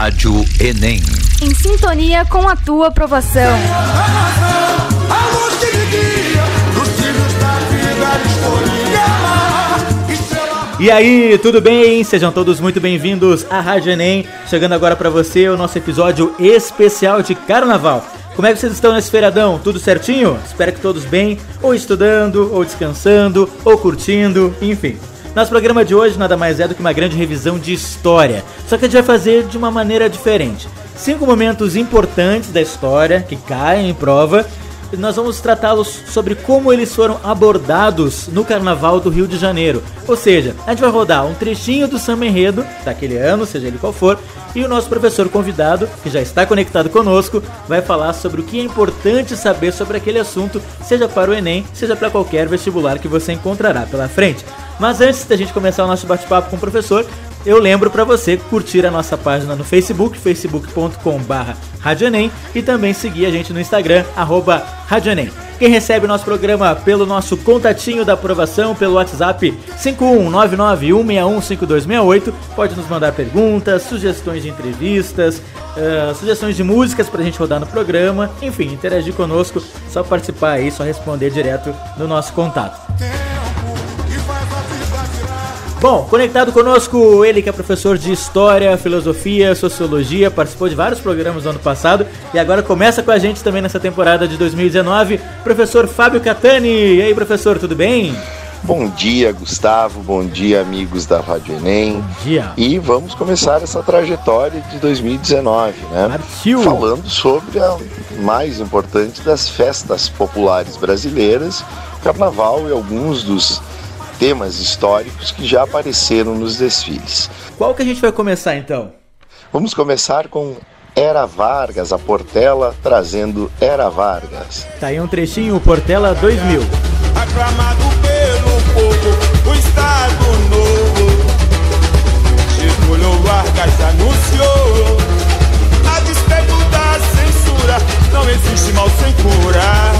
Rádio Enem. Em sintonia com a tua aprovação. E aí, tudo bem? Sejam todos muito bem-vindos à Rádio Enem. Chegando agora para você o nosso episódio especial de Carnaval. Como é que vocês estão nesse feriadão? Tudo certinho? Espero que todos bem, ou estudando, ou descansando, ou curtindo, enfim. Nosso programa de hoje nada mais é do que uma grande revisão de história, só que a gente vai fazer de uma maneira diferente. 5 momentos importantes da história que caem em prova. Nós vamos tratá-los sobre como eles foram abordados no Carnaval do Rio de Janeiro. Ou seja, a gente vai rodar um trechinho do samba enredo daquele ano, seja ele qual for, e o nosso professor convidado, que já está conectado conosco, vai falar sobre o que é importante saber sobre aquele assunto, seja para o Enem, seja para qualquer vestibular que você encontrará pela frente. Mas antes da gente começar o nosso bate-papo com o professor, eu lembro para você curtir a nossa página no Facebook, facebook.com/radioenem, e também seguir a gente no Instagram, @radioenem. Quem recebe o nosso programa pelo nosso contatinho da aprovação, pelo WhatsApp 51991615268, pode nos mandar perguntas, sugestões de entrevistas, sugestões de músicas pra gente rodar no programa, enfim, interagir conosco, só participar aí, só responder direto no nosso contato. Bom, conectado conosco, ele que é professor de História, Filosofia, Sociologia, participou de vários programas no ano passado e agora começa com a gente também nessa temporada de 2019, professor Fábio Catani. E aí, professor, tudo bem? Bom dia, Gustavo, bom dia, amigos da Rádio Enem. Bom dia. E vamos começar essa trajetória de 2019, né? Partiu. Falando sobre a mais importante das festas populares brasileiras, Carnaval e alguns dos temas históricos que já apareceram nos desfiles. Qual que a gente vai começar, então? Vamos começar com Era Vargas, a Portela trazendo Era Vargas. Tá aí um trechinho, Portela 2000. Aclamado pelo povo, o Estado Novo, Getúlio Vargas anunciou, a despeito da censura, não existe mal sem curar,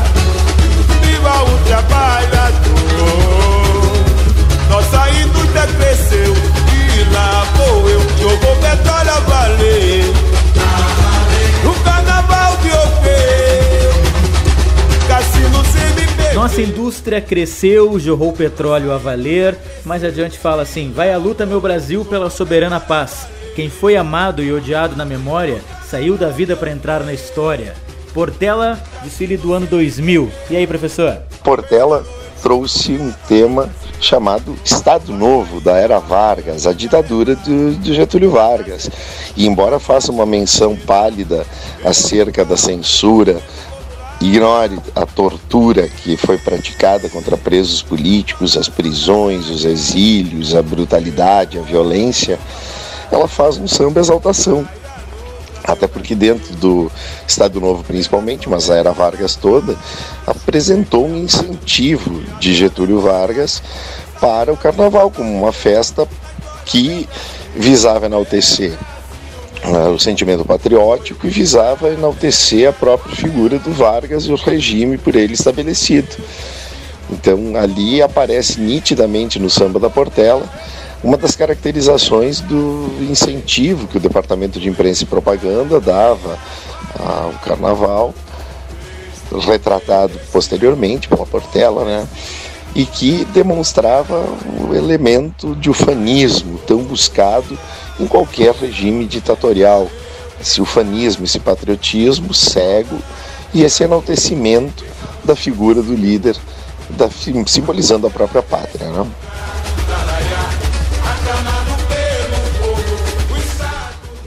viva o trabalhador. Nossa indústria cresceu e lá vou eu, jogou petróleo a valer. No carnaval de Ope, cassino sem me perder. Nossa indústria cresceu, jorrou petróleo a valer. Mais adiante fala assim: vai à luta, meu Brasil, pela soberana paz. Quem foi amado e odiado na memória saiu da vida para entrar na história. Portela, desfile do ano 2000. E aí, professor? Portela trouxe um tema chamado Estado Novo, da Era Vargas, a ditadura de Getúlio Vargas. E embora faça uma menção pálida acerca da censura, ignore a tortura que foi praticada contra presos políticos, as prisões, os exílios, a brutalidade, a violência, ela faz um samba exaltação. Até porque dentro do Estado Novo principalmente, mas a Era Vargas toda, apresentou um incentivo de Getúlio Vargas para o Carnaval, como uma festa que visava enaltecer o sentimento patriótico e visava enaltecer a própria figura do Vargas e o regime por ele estabelecido. Então ali aparece nitidamente no samba da Portela uma das caracterizações do incentivo que o Departamento de Imprensa e Propaganda dava ao Carnaval, retratado posteriormente pela Portela, né? E que demonstrava o elemento de ufanismo tão buscado em qualquer regime ditatorial. Esse ufanismo, esse patriotismo cego e esse enaltecimento da figura do líder, simbolizando a própria pátria, né?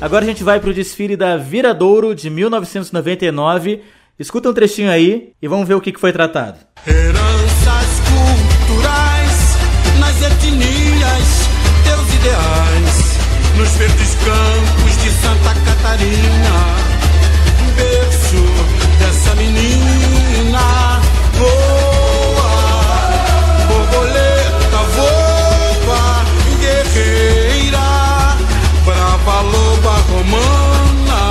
Agora a gente vai para o desfile da Viradouro de 1999. Escuta um trechinho aí e vamos ver o que foi tratado. Heranças culturais nas etnias, teus ideais, nos verdes campos de Santa Catarina, berço dessa menina voa, borboleta voa, guerreira, brava louca. Romana,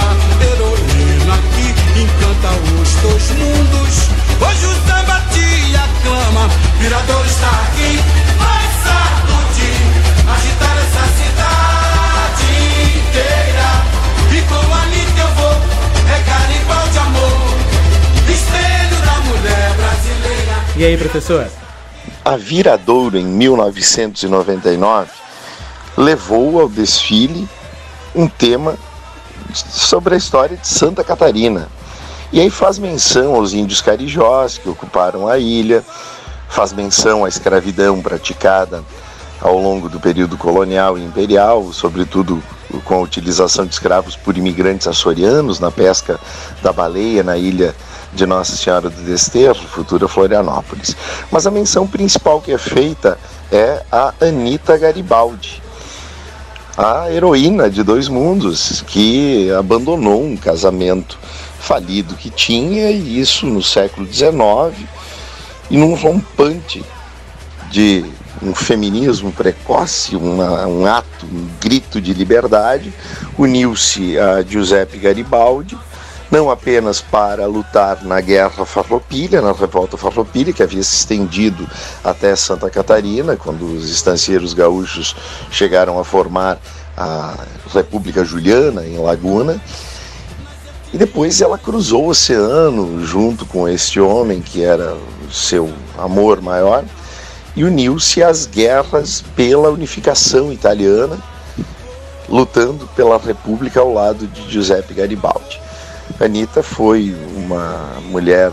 heroína que encanta os dois mundos. Hoje o samba te aclama, Viradouro está aqui, vai sacudir, agitar essa cidade inteira. E aí, professor? A Viradouro, em 1999, levou ao desfile um tema sobre a história de Santa Catarina. E aí faz menção aos índios carijós que ocuparam a ilha, faz menção à escravidão praticada ao longo do período colonial e imperial, sobretudo com a utilização de escravos por imigrantes açorianos na pesca da baleia na ilha de Nossa Senhora do Desterro, futura Florianópolis. Mas a menção principal que é feita é a Anita Garibaldi, a heroína de dois mundos que abandonou um casamento falido que tinha, e isso no século XIX, e num rompante de um feminismo precoce, um ato, um grito de liberdade, uniu-se a Giuseppe Garibaldi, não apenas para lutar na Guerra Farroupilha, na Revolta Farroupilha, que havia se estendido até Santa Catarina, quando os estancieiros gaúchos chegaram a formar a República Juliana, em Laguna, e depois ela cruzou o oceano junto com este homem, que era o seu amor maior, e uniu-se às guerras pela unificação italiana, lutando pela República ao lado de Giuseppe Garibaldi. Anita foi uma mulher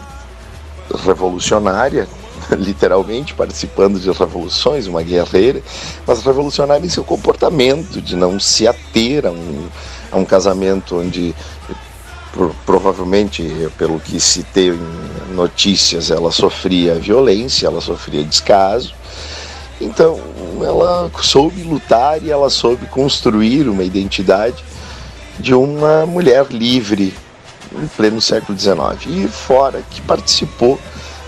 revolucionária, literalmente participando de revoluções, uma guerreira, mas revolucionária em seu comportamento, de não se ater a um casamento onde provavelmente, pelo que se tem em notícias, ela sofria violência, ela sofria descaso. Então ela soube lutar e ela soube construir uma identidade de uma mulher livre em pleno século XIX, e fora que participou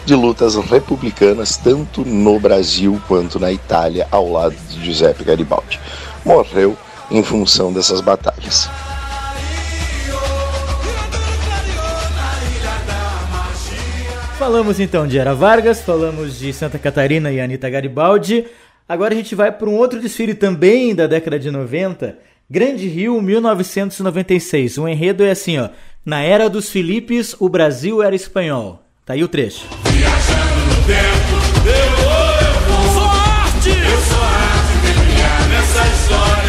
de lutas republicanas tanto no Brasil quanto na Itália ao lado de Giuseppe Garibaldi. Morreu em função dessas batalhas. Falamos então de Era Vargas, falamos de Santa Catarina e Anita Garibaldi. Agora a gente vai para um outro desfile também da década de 90, Grande Rio, 1996. O enredo é assim, ó: na era dos Filipes, o Brasil era espanhol. Tá aí o trecho. Viajando no tempo, eu vou. Sou arte! Eu sou arte, vem brilhar nessa história.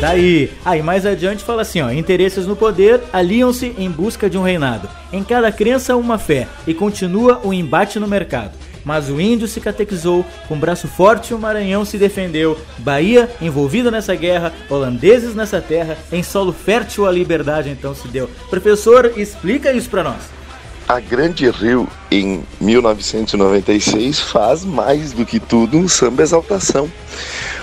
Daí, mais adiante fala assim, ó: interesses no poder aliam-se em busca de um reinado. Em cada crença uma fé, e continua o embate no mercado. Mas o índio se catequizou, com braço forte o Maranhão se defendeu, Bahia envolvida nessa guerra, holandeses nessa terra, em solo fértil a liberdade então se deu. Professor, explica isso pra nós. A Grande Rio, em 1996, faz mais do que tudo um samba-exaltação,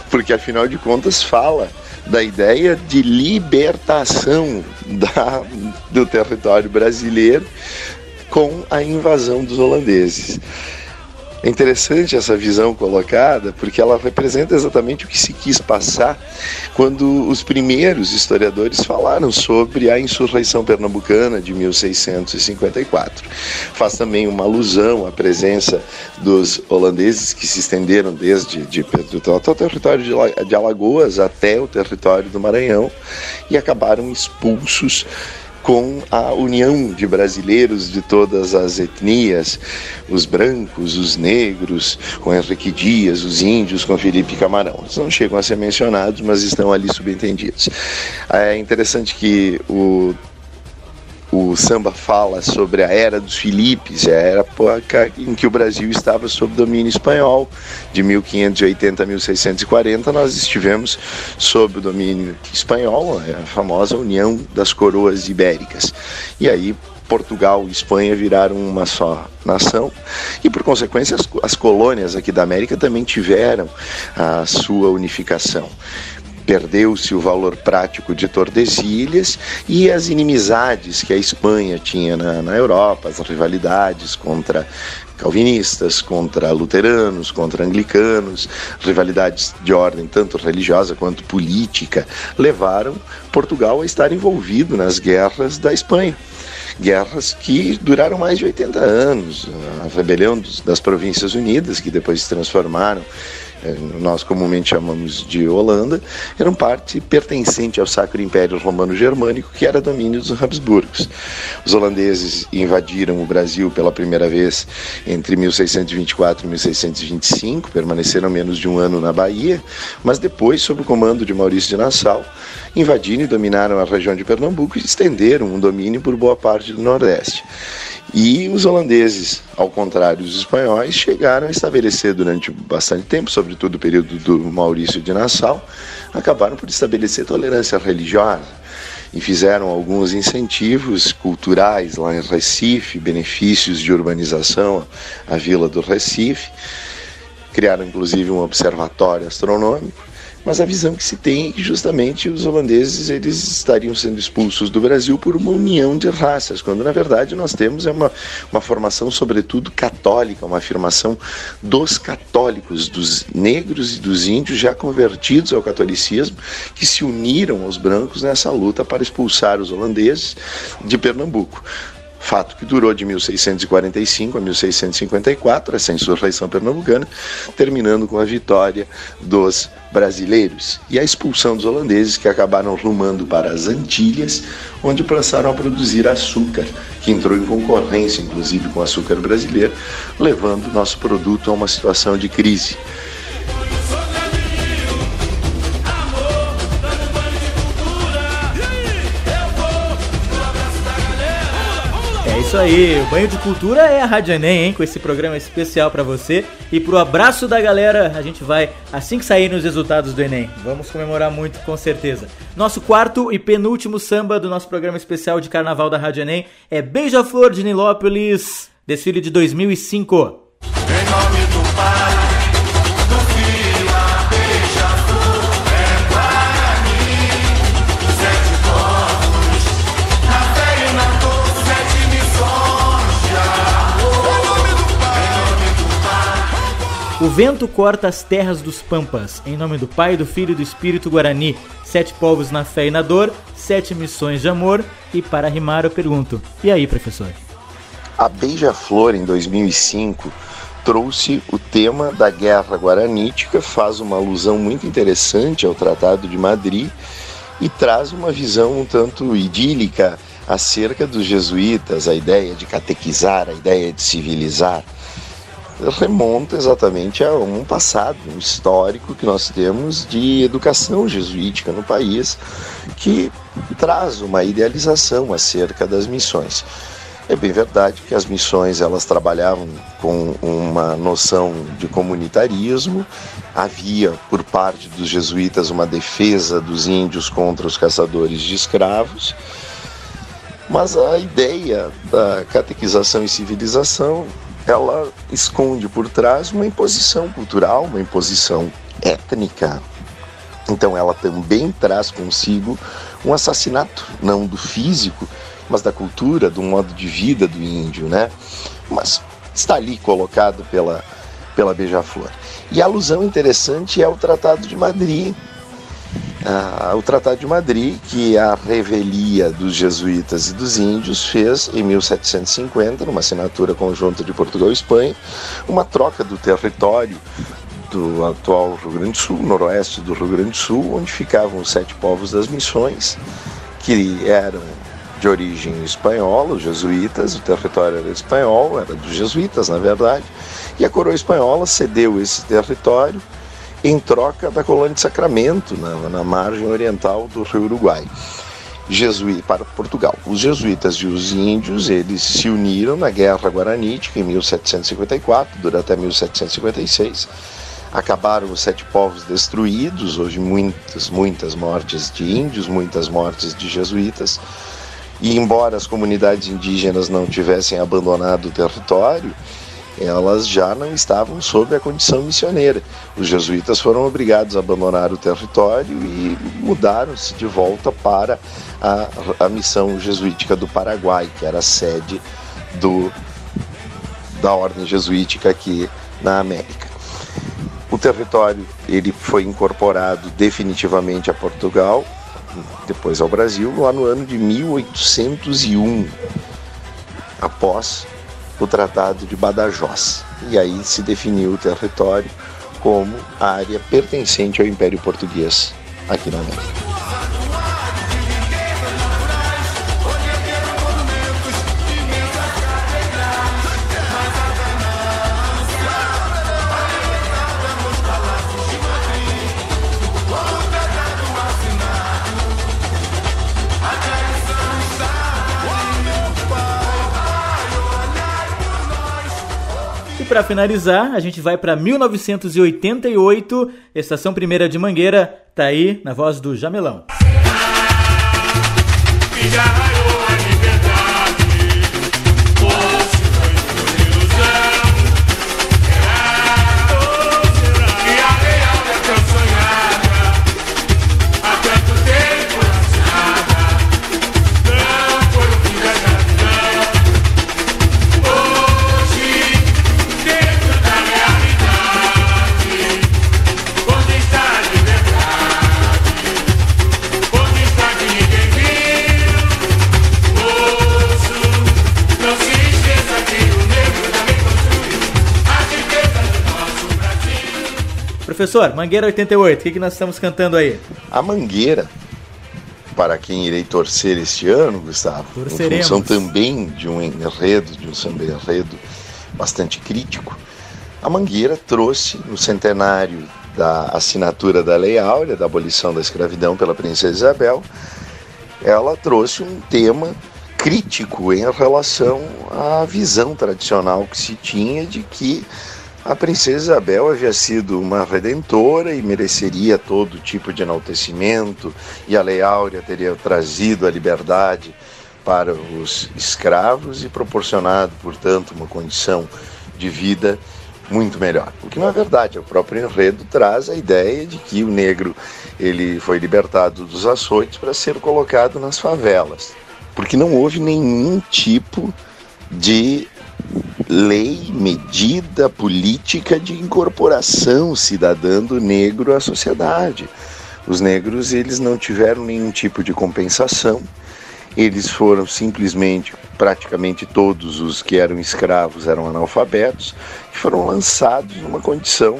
porque afinal de contas fala da ideia de libertação do território brasileiro com a invasão dos holandeses. É interessante essa visão colocada, porque ela representa exatamente o que se quis passar quando os primeiros historiadores falaram sobre a insurreição pernambucana de 1654. Faz também uma alusão à presença dos holandeses, que se estenderam desde até o território de Alagoas até o território do Maranhão e acabaram expulsos com a união de brasileiros de todas as etnias, os brancos, os negros, com Henrique Dias, os índios, com Felipe Camarão. Eles não chegam a ser mencionados, mas estão ali subentendidos. É interessante que o samba fala sobre a era dos Filipes, a era em que o Brasil estava sob domínio espanhol. De 1580 a 1640 nós estivemos sob o domínio espanhol, a famosa União das Coroas Ibéricas. E aí Portugal e Espanha viraram uma só nação, e por consequência as colônias aqui da América também tiveram a sua unificação. Perdeu-se o valor prático de Tordesilhas e as inimizades que a Espanha tinha na Europa, as rivalidades contra calvinistas, contra luteranos, contra anglicanos, rivalidades de ordem tanto religiosa quanto política, levaram Portugal a estar envolvido nas guerras da Espanha. Guerras que duraram mais de 80 anos, a rebelião das Províncias Unidas, que depois se transformaram, nós comumente chamamos de Holanda, era uma parte pertencente ao Sacro Império Romano-Germânico, que era domínio dos Habsburgos. Os holandeses invadiram o Brasil pela primeira vez entre 1624 e 1625, permaneceram menos de um ano na Bahia, mas depois, sob o comando de Maurício de Nassau, invadiram e dominaram a região de Pernambuco e estenderam um domínio por boa parte do Nordeste. E os holandeses, ao contrário dos espanhóis, chegaram a estabelecer durante bastante tempo, sobretudo o período do Maurício de Nassau, acabaram por estabelecer tolerância religiosa e fizeram alguns incentivos culturais lá em Recife, benefícios de urbanização à Vila do Recife, criaram inclusive um observatório astronômico. Mas a visão que se tem é que justamente os holandeses eles estariam sendo expulsos do Brasil por uma união de raças, quando na verdade nós temos uma formação sobretudo católica, uma afirmação dos católicos, dos negros e dos índios já convertidos ao catolicismo, que se uniram aos brancos nessa luta para expulsar os holandeses de Pernambuco. Fato que durou de 1645 a 1654, essa insurreição pernambucana, terminando com a vitória dos brasileiros e a expulsão dos holandeses, que acabaram rumando para as Antilhas, onde passaram a produzir açúcar, que entrou em concorrência, inclusive, com o açúcar brasileiro, levando o nosso produto a uma situação de crise. Isso aí, o Banho de Cultura é a Rádio Enem, hein? Com esse programa especial pra você e pro abraço da galera, a gente vai, assim que saírem os resultados do Enem, vamos comemorar muito, com certeza. Nosso quarto e penúltimo samba do nosso programa especial de carnaval da Rádio Enem é Beija-Flor de Nilópolis, desfile de 2005. Em nome do Pai... O vento corta as terras dos Pampas, em nome do Pai, do Filho e do Espírito Guarani. 7 povos na fé e na dor, 7 missões de amor. E para rimar eu pergunto, e aí, professor? A Beija-Flor, em 2005, trouxe o tema da Guerra Guaranítica, faz uma alusão muito interessante ao Tratado de Madrid e traz uma visão um tanto idílica acerca dos jesuítas, a ideia de catequizar, a ideia de civilizar. Remonta exatamente a um passado, um histórico que nós temos de educação jesuítica no país, que traz uma idealização acerca das missões. É bem verdade que as missões elas trabalhavam com uma noção de comunitarismo, havia por parte dos jesuítas uma defesa dos índios contra os caçadores de escravos, mas a ideia da catequização e civilização ela esconde por trás uma imposição cultural, uma imposição étnica. Então ela também traz consigo um assassinato, não do físico, mas da cultura, do modo de vida do índio, né? Mas está ali colocado pela Beija-Flor. E a alusão interessante é o Tratado de Madrid. O Tratado de Madrid, que a revelia dos jesuítas e dos índios fez em 1750, numa assinatura conjunta de Portugal e Espanha, uma troca do território do atual Rio Grande do Sul, noroeste do Rio Grande do Sul, onde ficavam os 7 povos das missões, que eram de origem espanhola, os jesuítas, o território era espanhol, era dos jesuítas, na verdade, e a coroa espanhola cedeu esse território em troca da colônia de Sacramento, na margem oriental do Rio Uruguai, para Portugal. Os jesuítas e os índios eles se uniram na Guerra Guaranítica em 1754, dura até 1756. Acabaram os 7 povos destruídos, houve muitas mortes de índios, muitas mortes de jesuítas. E embora as comunidades indígenas não tivessem abandonado o território, elas já não estavam sob a condição missioneira. Os jesuítas foram obrigados a abandonar o território e mudaram-se de volta para a missão jesuítica do Paraguai, que era a sede do da ordem jesuítica aqui na América. O território ele foi incorporado definitivamente a Portugal, depois ao Brasil, lá no ano de 1801, após o Tratado de Badajoz. E aí se definiu o território como a área pertencente ao Império Português aqui na América. Para finalizar, a gente vai para 1988, Estação Primeira de Mangueira, tá aí na voz do Jamelão. Professor, Mangueira 88, o que nós estamos cantando aí? A Mangueira, para quem irei torcer este ano, Gustavo, torceremos. Em função também de um enredo, de um samba enredo bastante crítico, a Mangueira trouxe no centenário da assinatura da Lei Áurea, da abolição da escravidão pela Princesa Isabel, ela trouxe um tema crítico em relação à visão tradicional que se tinha de que a princesa Isabel havia sido uma redentora e mereceria todo tipo de enaltecimento, e a Lei Áurea teria trazido a liberdade para os escravos e proporcionado, portanto, uma condição de vida muito melhor. O que não é verdade, o próprio enredo traz a ideia de que o negro ele foi libertado dos açoites para ser colocado nas favelas, porque não houve nenhum tipo de lei, medida política de incorporação cidadã do negro à sociedade. Os negros eles não tiveram nenhum tipo de compensação, eles foram simplesmente, praticamente todos os que eram escravos eram analfabetos, e foram lançados numa condição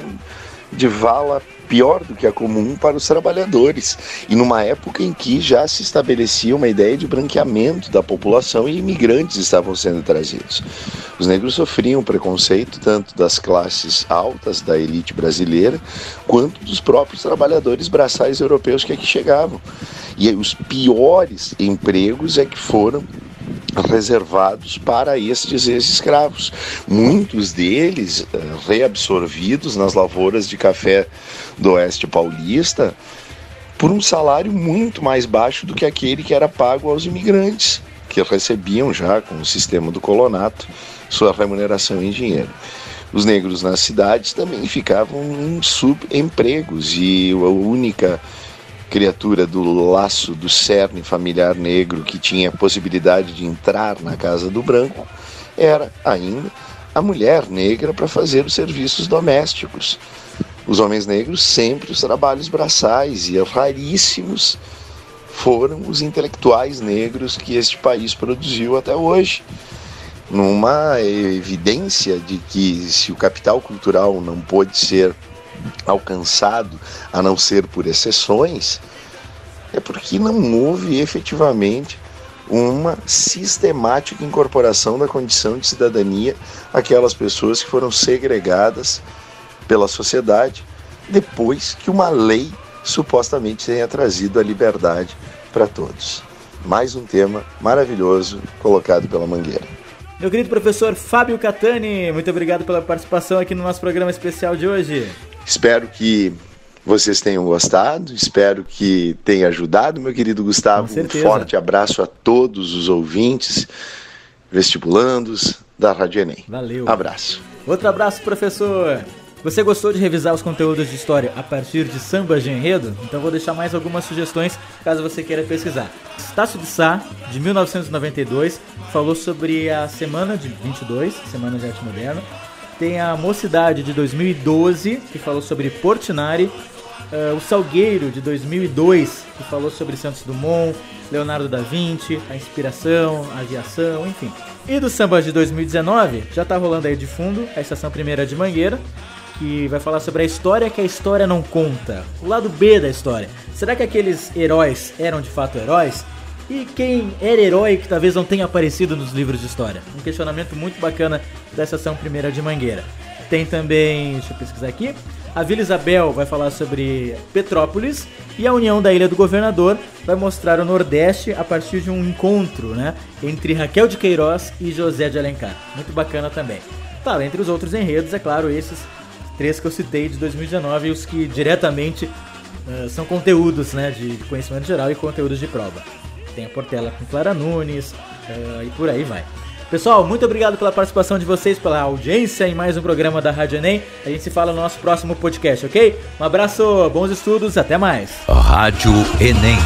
de vala pior do que a comum para os trabalhadores, e numa época em que já se estabelecia uma ideia de branqueamento da população e imigrantes estavam sendo trazidos. Os negros sofriam preconceito tanto das classes altas da elite brasileira, quanto dos próprios trabalhadores braçais europeus que aqui chegavam. E os piores empregos é que foram reservados para estes escravos, muitos deles reabsorvidos nas lavouras de café do Oeste Paulista por um salário muito mais baixo do que aquele que era pago aos imigrantes, que recebiam já com o sistema do colonato sua remuneração em dinheiro. Os negros nas cidades também ficavam em subempregos, e a única criatura do laço do cerne familiar negro que tinha a possibilidade de entrar na casa do branco era ainda a mulher negra para fazer os serviços domésticos. Os homens negros sempre os trabalhos braçais, e raríssimos foram os intelectuais negros que este país produziu até hoje, numa evidência de que se o capital cultural não pôde ser alcançado, a não ser por exceções, é porque não houve efetivamente uma sistemática incorporação da condição de cidadania àquelas pessoas que foram segregadas pela sociedade depois que uma lei supostamente tenha trazido a liberdade para todos. Mais um tema maravilhoso colocado pela Mangueira. Meu querido professor Fábio Catani, muito obrigado pela participação aqui no nosso programa especial de hoje. Espero que vocês tenham gostado, espero que tenha ajudado, meu querido Gustavo. Um forte abraço a todos os ouvintes, vestibulandos da Rádio Enem. Valeu. Abraço. Outro abraço, professor. Você gostou de revisar os conteúdos de história a partir de sambas de enredo? Então vou deixar mais algumas sugestões caso você queira pesquisar. Estácio de Sá, de 1992, falou sobre a Semana de 22, Semana de Arte Moderna. Tem a Mocidade de 2012, que falou sobre Portinari. O Salgueiro de 2002, que falou sobre Santos Dumont, Leonardo da Vinci, a inspiração, a aviação, enfim. E do samba de 2019, já tá rolando aí de fundo, a Estação Primeira de Mangueira, que vai falar sobre a história que a história não conta. O lado B da história. Será que aqueles heróis eram de fato heróis? E quem era herói que talvez não tenha aparecido nos livros de história? Um questionamento muito bacana da Estação Primeira de Mangueira. Tem também, deixa eu pesquisar aqui, a Vila Isabel vai falar sobre Petrópolis e a União da Ilha do Governador vai mostrar o Nordeste a partir de um encontro, né, entre Raquel de Queiroz e José de Alencar. Muito bacana também. Tá, entre os outros enredos, é claro, esses três que eu citei de 2019 e os que diretamente são conteúdos, né, de conhecimento geral e conteúdos de prova. Tem a Portela com Clara Nunes e por aí vai. Pessoal, muito obrigado pela participação de vocês, pela audiência em mais um programa da Rádio Enem. A gente se fala no nosso próximo podcast, ok? Um abraço, bons estudos, até mais. Rádio Enem.